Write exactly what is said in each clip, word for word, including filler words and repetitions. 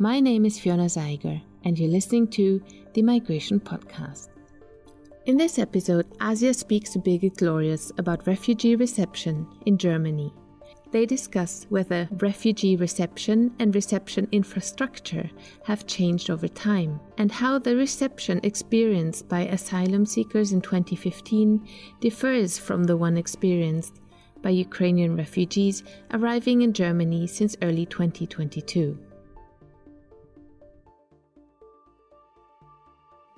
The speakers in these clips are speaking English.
My name is Fiona Seiger, and you're listening to the Migration Podcast. In this episode, Asia speaks to Birgit Glorius about refugee reception in Germany. They discuss whether refugee reception and reception infrastructure have changed over time, and how the reception experienced by asylum seekers in twenty fifteen differs from the one experienced by Ukrainian refugees arriving in Germany since early twenty twenty-two.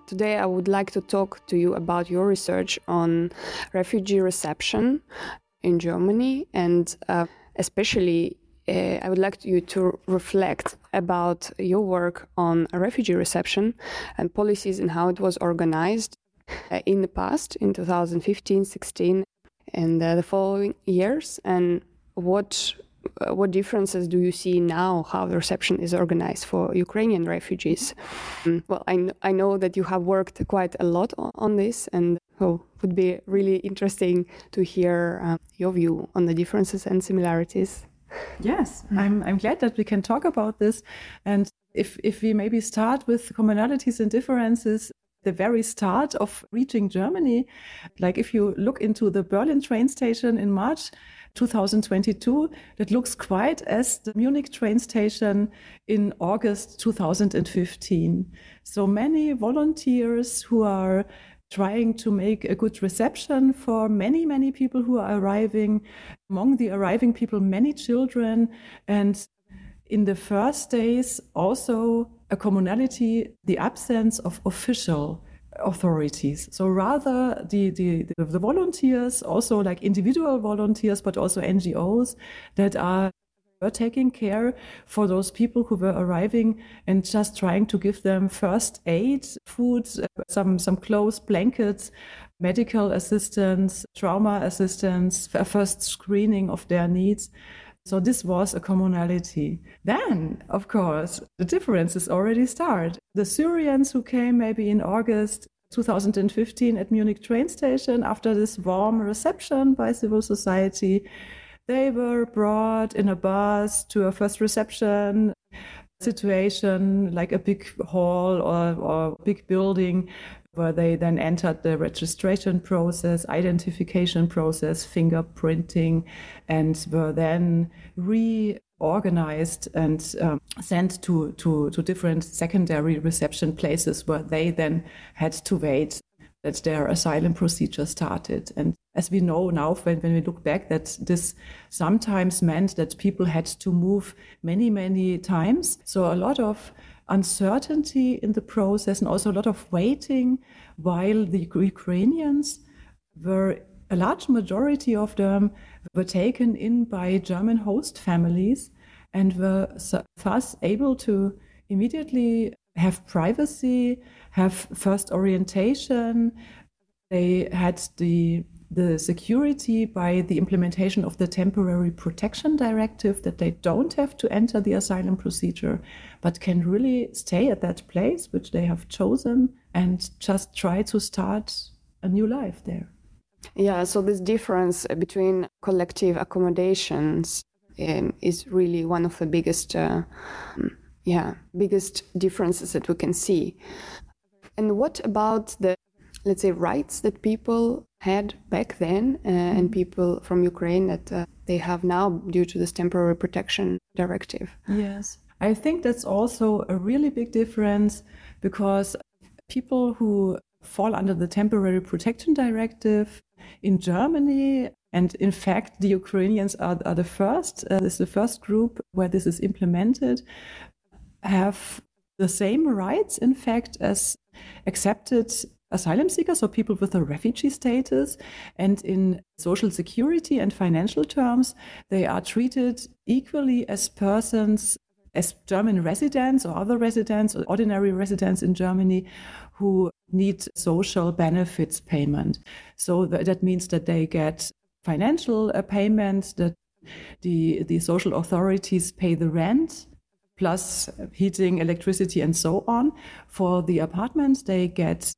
Today I would like to talk to you about your research on refugee reception in Germany, and uh, especially uh, I would like you to reflect about your work on refugee reception and policies and how it was organized uh, in the past, in two thousand fifteen, sixteen and uh, the following years, and what uh, what differences do you see now, how the reception is organized for Ukrainian refugees? Um, well, I, kn- I know that you have worked quite a lot on, on this, and oh, it would be really interesting to hear um, your view on the differences and similarities. Yes, mm-hmm. I'm, I'm glad that we can talk about this. And if, if we maybe start with commonalities and differences, the very start of reaching Germany, like if you look into the Berlin train station in March two thousand twenty-two, that looks quite as the Munich train station in August two thousand fifteen. So many volunteers who are trying to make a good reception for many, many people who are arriving. Among the arriving people, many children. And in the first days, also a commonality, the absence of official authorities. So rather the, the, the volunteers, also like individual volunteers, but also N G Os that are were taking care for those people who were arriving and just trying to give them first aid, food, some, some clothes, blankets, medical assistance, trauma assistance, a first screening of their needs. So this was a commonality. Then, of course, the differences already start. The Syrians who came maybe in August two thousand fifteen at Munich train station after this warm reception by civil society, they were brought in a bus to a first reception situation, like a big hall or, or big building, where they then entered the registration process, identification process, fingerprinting, and were then reorganized and um, sent to, to, to different secondary reception places where they then had to wait that their asylum procedure started. And as we know now, when, when we look back, that this sometimes meant that people had to move many, many times. So a lot of uncertainty in the process and also a lot of waiting, while the Ukrainians were, a large majority of them were taken in by German host families and were thus able to immediately have privacy, have first orientation. They had the the security by the implementation of the Temporary Protection Directive, that they don't have to enter the asylum procedure, but can really stay at that place which they have chosen and just try to start a new life there. Yeah, so this difference between collective accommodations um, is really one of the biggest uh, Yeah, biggest differences that we can see. And what about the, let's say, rights that people had back then uh, mm-hmm. and people from Ukraine that uh, they have now due to this Temporary Protection Directive? Yes, I think that's also a really big difference, because people who fall under the Temporary Protection Directive in Germany, and in fact, the Ukrainians are, are the first, uh, this is the first group where this is implemented, have the same rights, in fact, as accepted asylum seekers or people with a refugee status. And in social security and financial terms, they are treated equally as persons, as German residents or other residents or ordinary residents in Germany who need social benefits payment. So that means that they get financial payment, that the, the social authorities pay the rent, plus heating, electricity, and so on. For the apartments, they get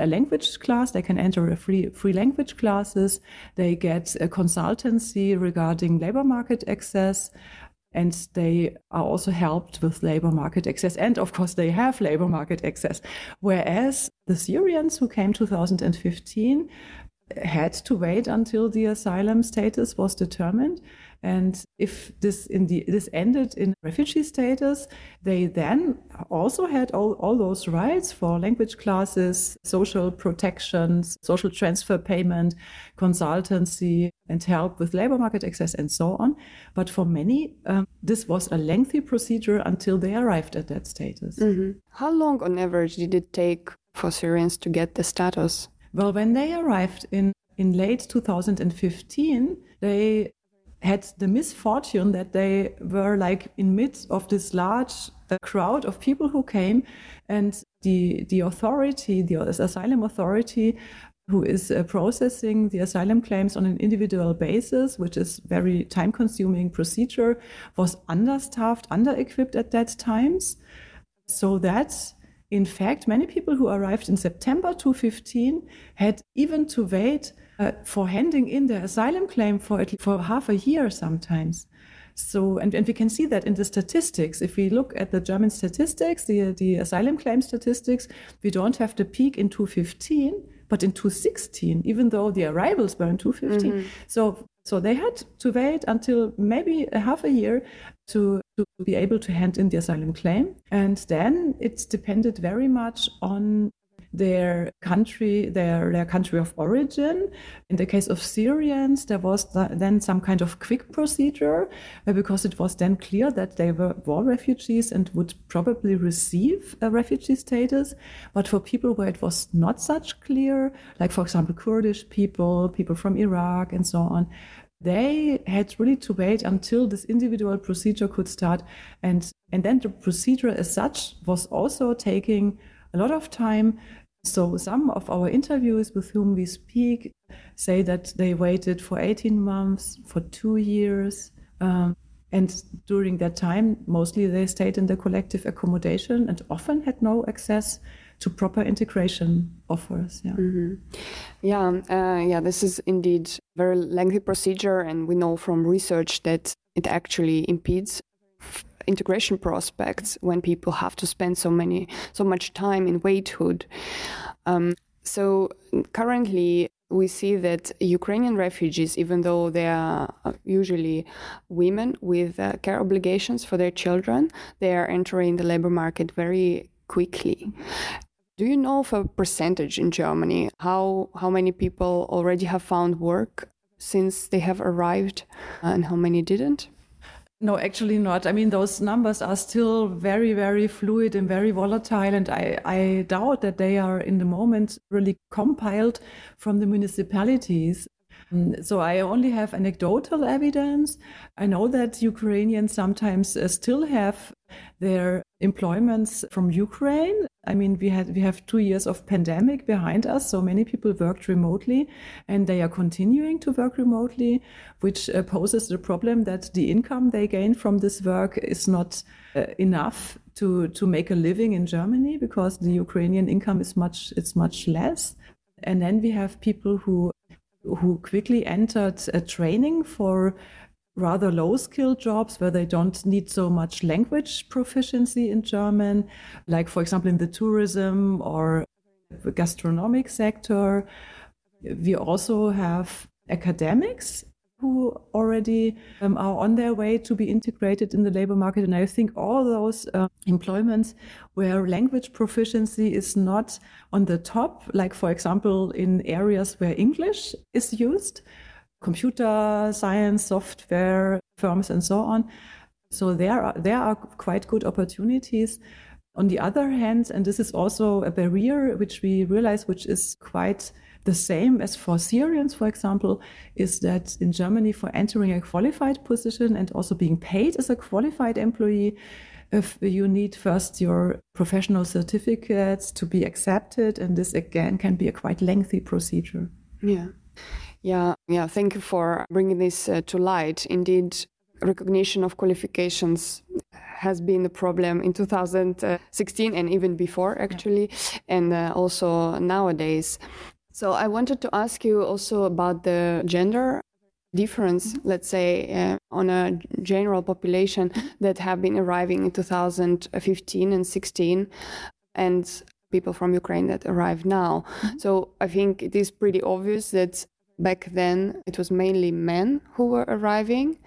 a language class. They can enter a free free language classes. They get a consultancy regarding labor market access. And they are also helped with labor market access. And of course, they have labor market access. Whereas the Syrians who came two thousand fifteen had to wait until the asylum status was determined. And if this in the, this ended in refugee status, they then also had all, all those rights for language classes, social protections, social transfer payment, consultancy, and help with labor market access, and so on. But for many, um, this was a lengthy procedure until they arrived at that status. Mm-hmm. How long on average did it take for Syrians to get the status? Well, when they arrived in, in late two thousand fifteen, they had the misfortune that they were like in midst of this large crowd of people who came, and the the authority, the asylum authority, who is uh, processing the asylum claims on an individual basis, which is very time-consuming procedure, was understaffed, under-equipped at that times, so that in fact many people who arrived in September two thousand fifteen had even to wait Uh, for handing in their asylum claim for at least for half a year sometimes. So, and, and we can see that in the statistics. If we look at the German statistics, the the asylum claim statistics, we don't have the peak in two thousand fifteen, but in two thousand sixteen, even though the arrivals were in two thousand fifteen. Mm-hmm. So, so they had to wait until maybe a half a year to, to be able to hand in the asylum claim. And then it's depended very much on their country, their, their country of origin. In the case of Syrians, there was th- then some kind of quick procedure uh, because it was then clear that they were war refugees and would probably receive a refugee status. But for people where it was not such clear, like for example, Kurdish people, people from Iraq and so on, they had really to wait until this individual procedure could start. And, and then the procedure as such was also taking a lot of time. So some of our interviewees with whom we speak say that they waited for eighteen months, for two years. Um, and during that time, mostly they stayed in the collective accommodation and often had no access to proper integration offers. Yeah, mm-hmm. yeah, uh, yeah. This is indeed a very lengthy procedure. And we know from research that it actually impedes integration prospects when people have to spend so many so much time in waithood. Um, so currently we see that Ukrainian refugees, even though they are usually women with uh, care obligations for their children, they are entering the labor market very quickly. Do you know of a percentage in Germany how how many people already have found work since they have arrived and how many didn't? No, actually not. I mean, those numbers are still very, very fluid and very volatile. And I, I doubt that they are in the moment really compiled from the municipalities. So I only have anecdotal evidence. I know that Ukrainians sometimes still have their employments from Ukraine. I mean, we had we have two years of pandemic behind us, so many people worked remotely, and they are continuing to work remotely, which uh, poses the problem that the income they gain from this work is not uh, enough to to make a living in Germany, because the Ukrainian income is much it's much less. And then we have people who who quickly entered a training for rather low-skilled jobs where they don't need so much language proficiency in German, like, for example, in the tourism or the gastronomic sector. We also have academics who already um, are on their way to be integrated in the labor market. And I think all those uh, employments where language proficiency is not on the top, like, for example, in areas where English is used, computer science, software firms, and so on. So there are, there are quite good opportunities. On the other hand, and this is also a barrier which we realize, which is quite the same as for Syrians, for example, is that in Germany, for entering a qualified position and also being paid as a qualified employee, if you need first your professional certificates to be accepted, and this again can be a quite lengthy procedure. Yeah. Yeah, yeah. Thank you for bringing this uh, to light. Indeed, recognition of qualifications has been a problem in two thousand sixteen and even before, actually, yeah. and uh, also nowadays. So I wanted to ask you also about the gender difference, let's say, uh, on a general population that have been arriving in two thousand fifteen and sixteen and people from Ukraine that arrive now. So I think it is pretty obvious that back then it was mainly men who were arriving,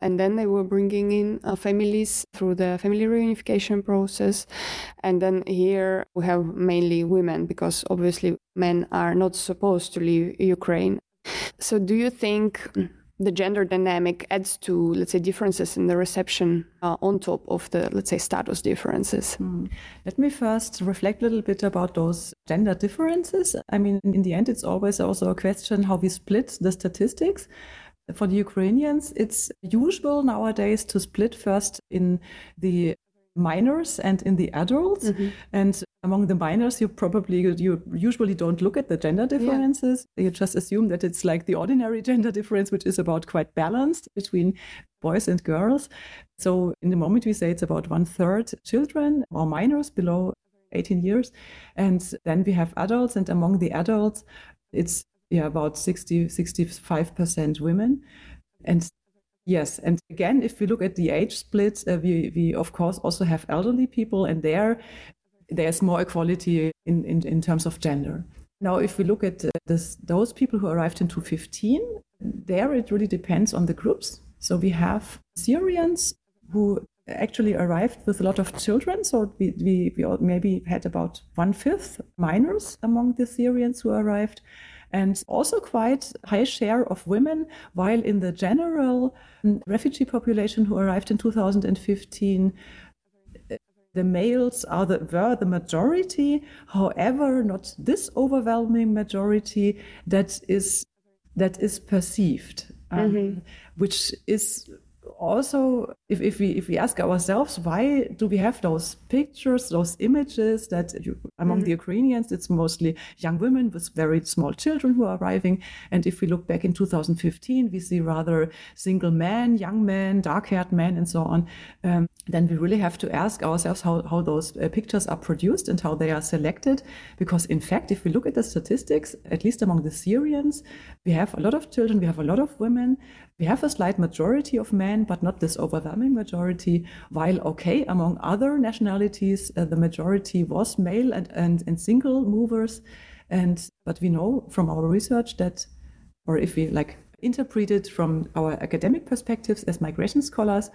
and then they were bringing in uh, families through the family reunification process. And then here we have mainly women, because obviously men are not supposed to leave Ukraine. So do you think the gender dynamic adds to, let's say, differences in the reception uh, on top of the, let's say, status differences? Mm. Let me first reflect a little bit about those gender differences. I mean, in the end, it's always also a question how we split the statistics. For the Ukrainians, it's usual nowadays to split first in the minors and in the adults. Mm-hmm. And among the minors, you probably, you usually don't look at the gender differences. Yeah. You just assume that it's like the ordinary gender difference, which is about quite balanced between boys and girls. So in the moment we say it's about one third children or minors below eighteen years. And then we have adults, and among the adults, it's yeah, about sixty, sixty-five percent women. And yes, and again, if we look at the age split, uh, we, we of course also have elderly people, and there, there's more equality in, in, in terms of gender. Now, if we look at uh, this, those people who arrived in two fifteen, there it really depends on the groups. So we have Syrians who actually arrived with a lot of children. So we, we, we maybe had about one-fifth minors among the Syrians who arrived. And also quite high share of women, while in the general refugee population who arrived in two thousand fifteen, the males are the, were the majority. However, not this overwhelming majority that is that is perceived, um, mm-hmm. which is also, if, if we if we ask ourselves, why do we have those pictures, those images that you, among mm-hmm. the Ukrainians, it's mostly young women with very small children who are arriving. And if we look back in two thousand fifteen, we see rather single men, young men, dark-haired men, and so on. Um, then we really have to ask ourselves how, how those uh, pictures are produced and how they are selected. Because in fact, if we look at the statistics, at least among the Syrians, we have a lot of children, we have a lot of women, we have a slight majority of men, but not this overwhelming majority. While, okay, among other nationalities, uh, the majority was male and, and, and single movers. And but we know from our research that, or if we like interpret it from our academic perspectives as migration scholars,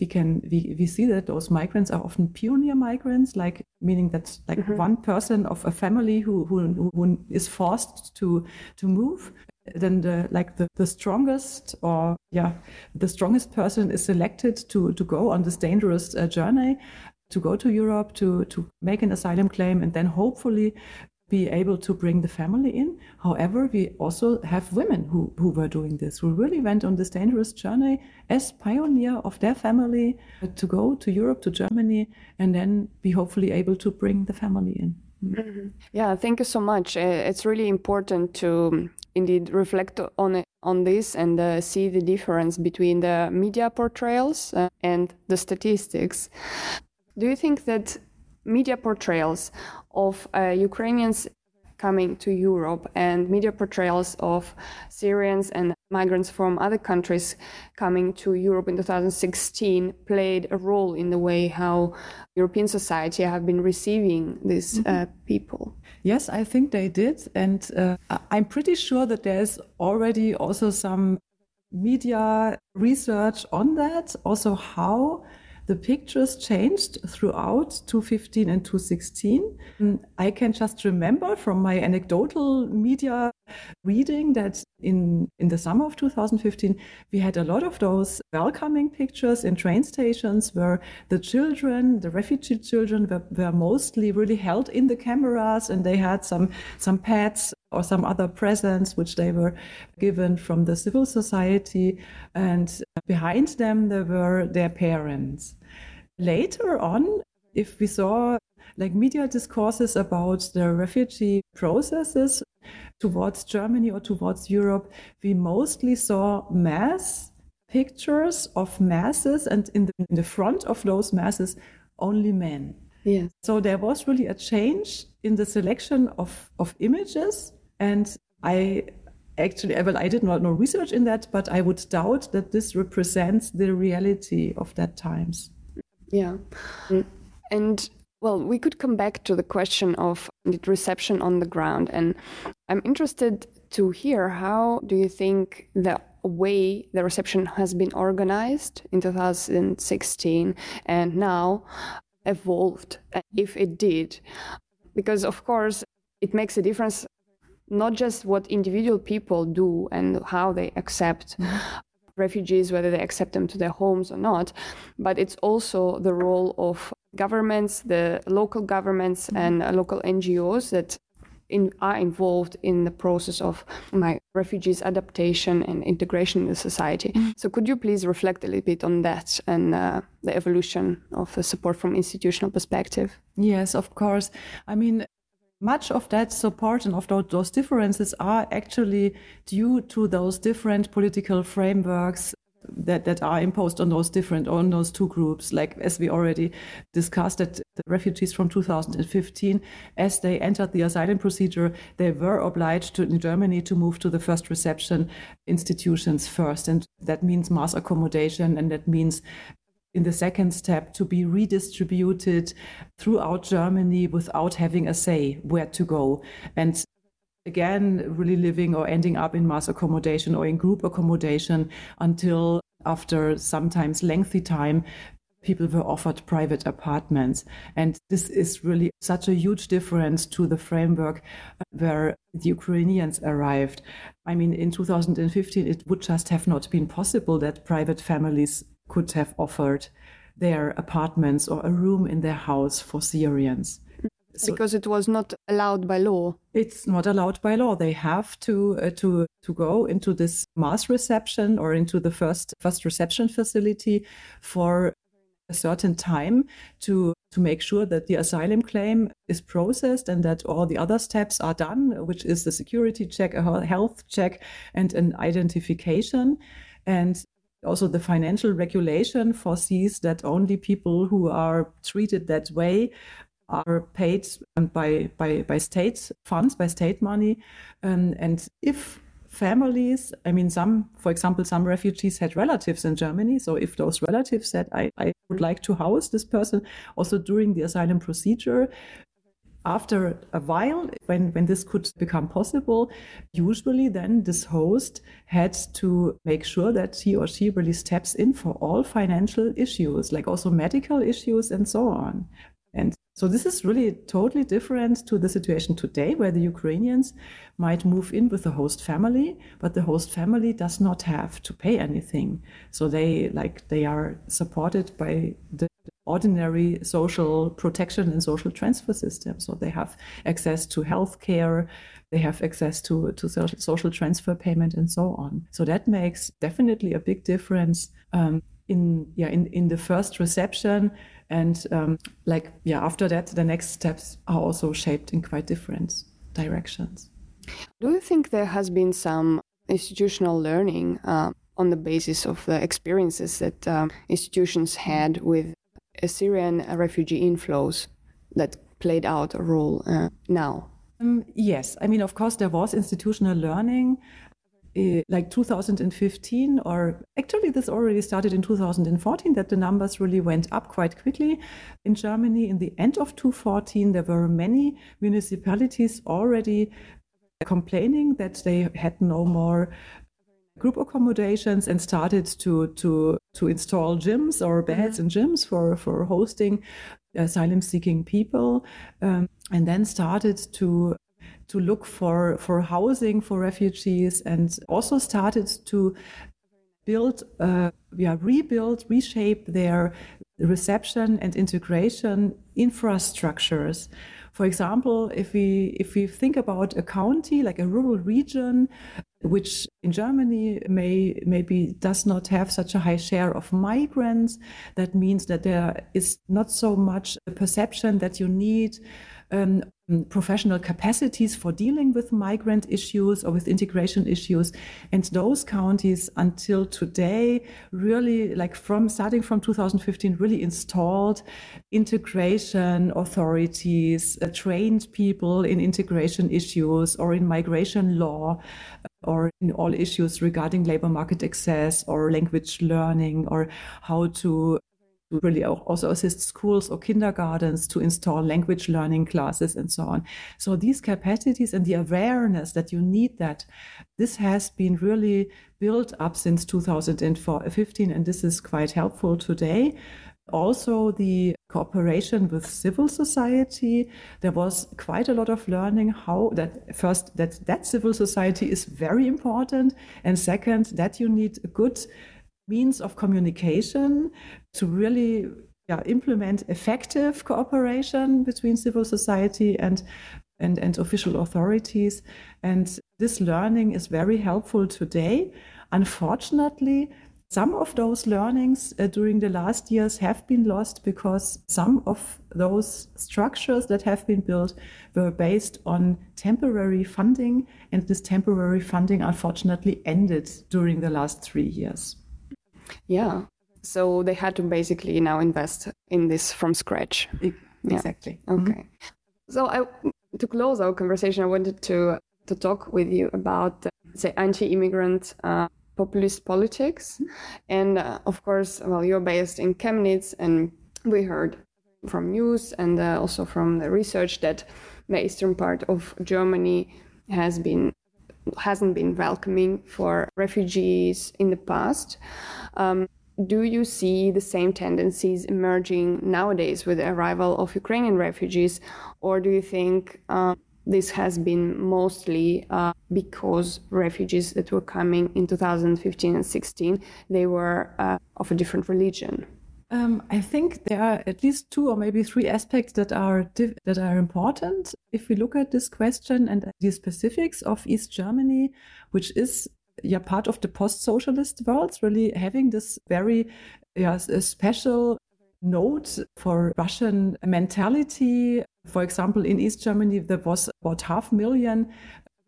we can we, we see that those migrants are often pioneer migrants, like meaning that like mm-hmm. one person of a family who who, who is forced to to move. Then the like the, the strongest or yeah the strongest person is selected to to go on this dangerous uh, journey, to go to Europe, to to make an asylum claim, and then hopefully be able to bring the family in. However, we also have women who who were doing this, who really went on this dangerous journey as pioneer of their family to go to Europe, to Germany, and then be hopefully able to bring the family in. Mm-hmm. Yeah, thank you so much. It's really important to indeed reflect on it, on this, and uh, see the difference between the media portrayals uh, and the statistics. Do you think that media portrayals of uh, Ukrainians coming to Europe and media portrayals of Syrians and migrants from other countries coming to Europe in two thousand sixteen played a role in the way how European society have been receiving these mm-hmm. uh, people? Yes, I think they did. And uh, I'm pretty sure that there's already also some media research on that, also how the pictures changed throughout two fifteen and two sixteen. I can just remember from my anecdotal media reading that in, in the summer of two thousand fifteen, we had a lot of those welcoming pictures in train stations where the children, the refugee children, were, were mostly really held in the cameras, and they had some, some pets or some other presents which they were given from the civil society, and behind them there were their parents. Later on, if we saw like media discourses about the refugee processes towards Germany or towards Europe, we mostly saw mass pictures of masses, and in the, in the front of those masses only men. Yeah. So there was really a change in the selection of, of images. And I actually, well, I did not know research in that, but I would doubt that this represents the reality of that times. Yeah. And well, we could come back to the question of the reception on the ground. And I'm interested to hear, how do you think the way the reception has been organized in two thousand sixteen and now evolved, if it did? Because of course, it makes a difference, not just what individual people do and how they accept mm-hmm. refugees, whether they accept them to their homes or not, but it's also the role of governments, the local governments mm-hmm. and local N G Os that in, are involved in the process of my refugees' adaptation and integration in the society. Mm-hmm. So could you please reflect a little bit on that and uh, the evolution of the support from institutional perspective? Yes, of course. I mean, much of that support and of those differences are actually due to those different political frameworks that, that are imposed on those different, on those two groups. Like, as we already discussed, that the refugees from two thousand fifteen, as they entered the asylum procedure, they were obliged to, in Germany, to move to the first reception institutions first. And that means mass accommodation, and that means in the second step, to be redistributed throughout Germany without having a say where to go. And again, really living or ending up in mass accommodation or in group accommodation until, after sometimes lengthy time, people were offered private apartments. And this is really such a huge difference to the framework where the Ukrainians arrived. I mean, in two thousand fifteen, it would just have not been possible that private families could have offered their apartments or a room in their house for Syrians. So because it was not allowed by law. It's not allowed by law. They have to uh, to to go into this mass reception or into the first first reception facility for a certain time to to make sure that the asylum claim is processed and that all the other steps are done, which is the security check, a health check, and an identification. And also, the financial regulation foresees that only people who are treated that way are paid by by, by state funds, by state money. Um, and if families, I mean, some, for example, some refugees had relatives in Germany. So if those relatives said, I, I would like to house this person, also during the asylum procedure, after a while, when, when this could become possible, usually then this host had to make sure that he or she really steps in for all financial issues, like also medical issues and so on. And so this is really totally different to the situation today, where the Ukrainians might move in with the host family, but the host family does not have to pay anything. So they like they are supported by the ordinary social protection and social transfer system. So they have access to health care, they have access to, to social transfer payment and so on. So that makes definitely a big difference um, in yeah in, in the first reception. And um, like yeah after that, the next steps are also shaped in quite different directions. Do you think there has been some institutional learning uh, on the basis of the experiences that um, institutions had with Syrian refugee inflows that played out a role uh, now? Um, yes, I mean, of course, there was institutional learning. Uh, like two thousand fifteen, or actually this already started in two thousand fourteen, that the numbers really went up quite quickly. In Germany, in the end of two thousand fourteen, there were many municipalities already complaining that they had no more group accommodations and started to to to install gyms or beds mm-hmm. and gyms for for hosting asylum-seeking people, um, and then started to to look for for housing for refugees, and also started to build uh, yeah rebuild reshape their reception and integration infrastructures. For example, if we if we think about a county, like a rural region, which in Germany may maybe does not have such a high share of migrants, that means that there is not so much a perception that you need um, professional capacities for dealing with migrant issues or with integration issues. And those counties until today really, like from starting from two thousand fifteen, really installed integration authorities, uh, trained people in integration issues or in migration law, or in all issues regarding labor market access or language learning, or how to really also assist schools or kindergartens to install language learning classes and so on. So these capacities and the awareness that you need that, this has been really built up since two thousand fifteen, and this is quite helpful today. Also, the cooperation with civil society, there was quite a lot of learning how that first that that civil society is very important, and second that you need a good means of communication to really yeah, implement effective cooperation between civil society and, and, and official authorities. And this learning is very helpful today. Unfortunately, some of those learnings uh, during the last years have been lost because some of those structures that have been built were based on temporary funding, and this temporary funding unfortunately ended during the last three years. Yeah, so they had to basically now invest in this from scratch. Exactly. Yeah. Okay. Mm-hmm. So I, to close our conversation, I wanted to to talk with you about, uh, say, anti-immigrant uh, populist politics. And uh, of course, well, you're based in Chemnitz, and we heard from news and uh, also from the research that the eastern part of Germany has been hasn't been welcoming for refugees in the past. Um, do you see the same tendencies emerging nowadays with the arrival of Ukrainian refugees, or do you think uh, this has been mostly uh, because refugees that were coming in two thousand fifteen and sixteen, they were uh, of a different religion? Um, I think there are at least two or maybe three aspects that are div- that are important if we look at this question and the specifics of East Germany, which is yeah, part of the post-socialist world, really having this very yeah, special note for Russian mentality. For example, in East Germany, there was about half a million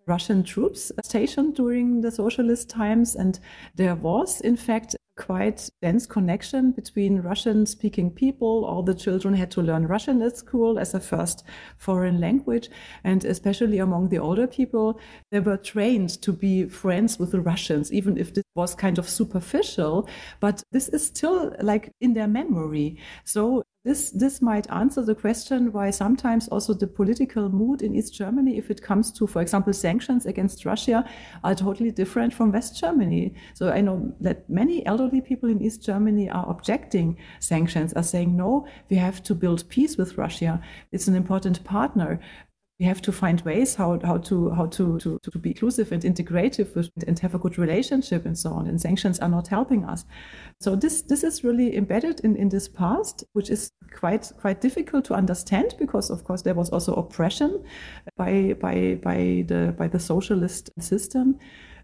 Russian troops stationed during the socialist times, and there was, in fact, quite dense connection between Russian-speaking people. All the children had to learn Russian at school as a first foreign language. And especially among the older people, they were trained to be friends with the Russians, even if this was kind of superficial. But this is still like in their memory. So This this might answer the question why sometimes also the political mood in East Germany, if it comes to, for example, sanctions against Russia, are totally different from West Germany. So I know that many elderly people in East Germany are objecting sanctions, are saying, no, we have to build peace with Russia. It's an important partner. We have to find ways how, how, to, how to, to, to be inclusive and integrative with, and have a good relationship and so on. And sanctions are not helping us. So this this is really embedded in, in this past, which is quite quite difficult to understand because, of course, there was also oppression by by by the by the socialist system.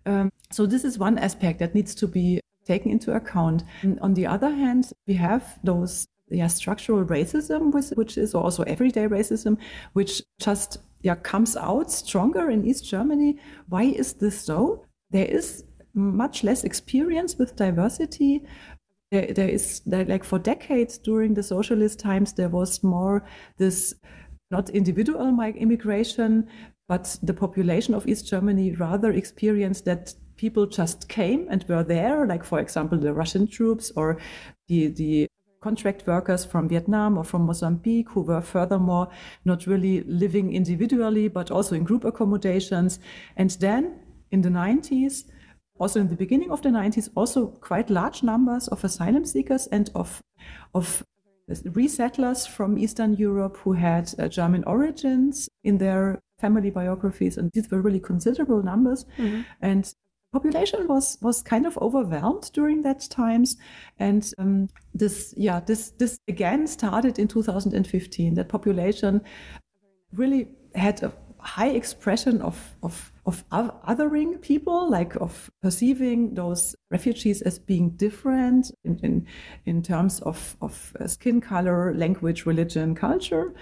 Um, so this is one aspect that needs to be taken into account. And on the other hand, we have those. Yeah, structural racism, which is also everyday racism, which just yeah comes out stronger in East Germany. Why is this so? There is much less experience with diversity. There, there is like for decades during the socialist times, there was more this not individual immigration, but the population of East Germany rather experienced that people just came and were there. Like for example, the Russian troops or the the. contract workers from Vietnam or from Mozambique, who were furthermore not really living individually, but also in group accommodations. And then in the nineties, also in the beginning of the nineties, also quite large numbers of asylum seekers and of, of resettlers from Eastern Europe who had uh, German origins in their family biographies. And these were really considerable numbers. Mm-hmm. And population was was kind of overwhelmed during that times, and um, this yeah this this again started in two thousand fifteen. That population really had a high expression of of of othering people, like of perceiving those refugees as being different in in, in terms of of skin color, language, religion, culture,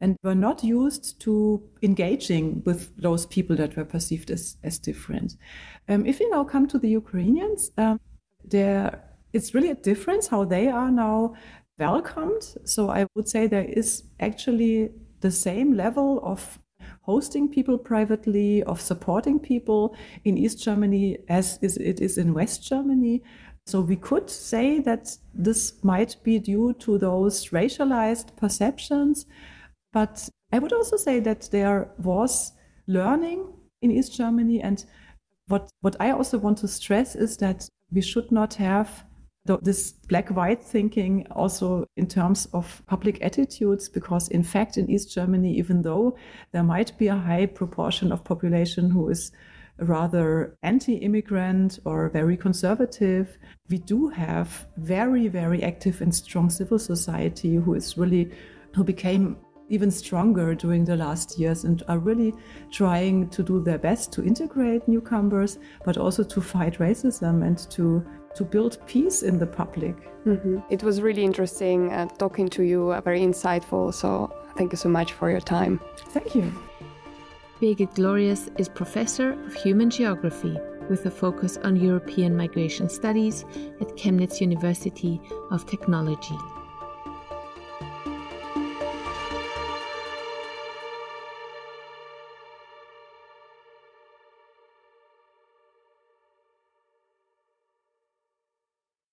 and were not used to engaging with those people that were perceived as, as different. Um, if you now come to the Ukrainians, um, there it's really a difference how they are now welcomed. So I would say there is actually the same level of hosting people privately, of supporting people in East Germany as it is in West Germany. So we could say that this might be due to those racialized perceptions. But I would also say that there was learning in East Germany. And what, what I also want to stress is that we should not have this black-white thinking also in terms of public attitudes, because in fact in East Germany, even though there might be a high proportion of population who is rather anti-immigrant or very conservative, we do have very, very active and strong civil society who is really, who became even stronger during the last years and are really trying to do their best to integrate newcomers, but also to fight racism and to to build peace in the public. Mm-hmm. It was really interesting uh, talking to you, uh, very insightful. So thank you so much for your time. Thank you. Birgit Glorius is Professor of Human Geography with a focus on European Migration Studies at Chemnitz University of Technology.